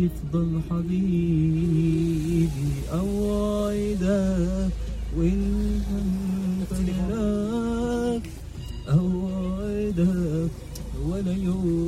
تفضل حبيبي أوعدا وانت هناك أوعدا ولا يوم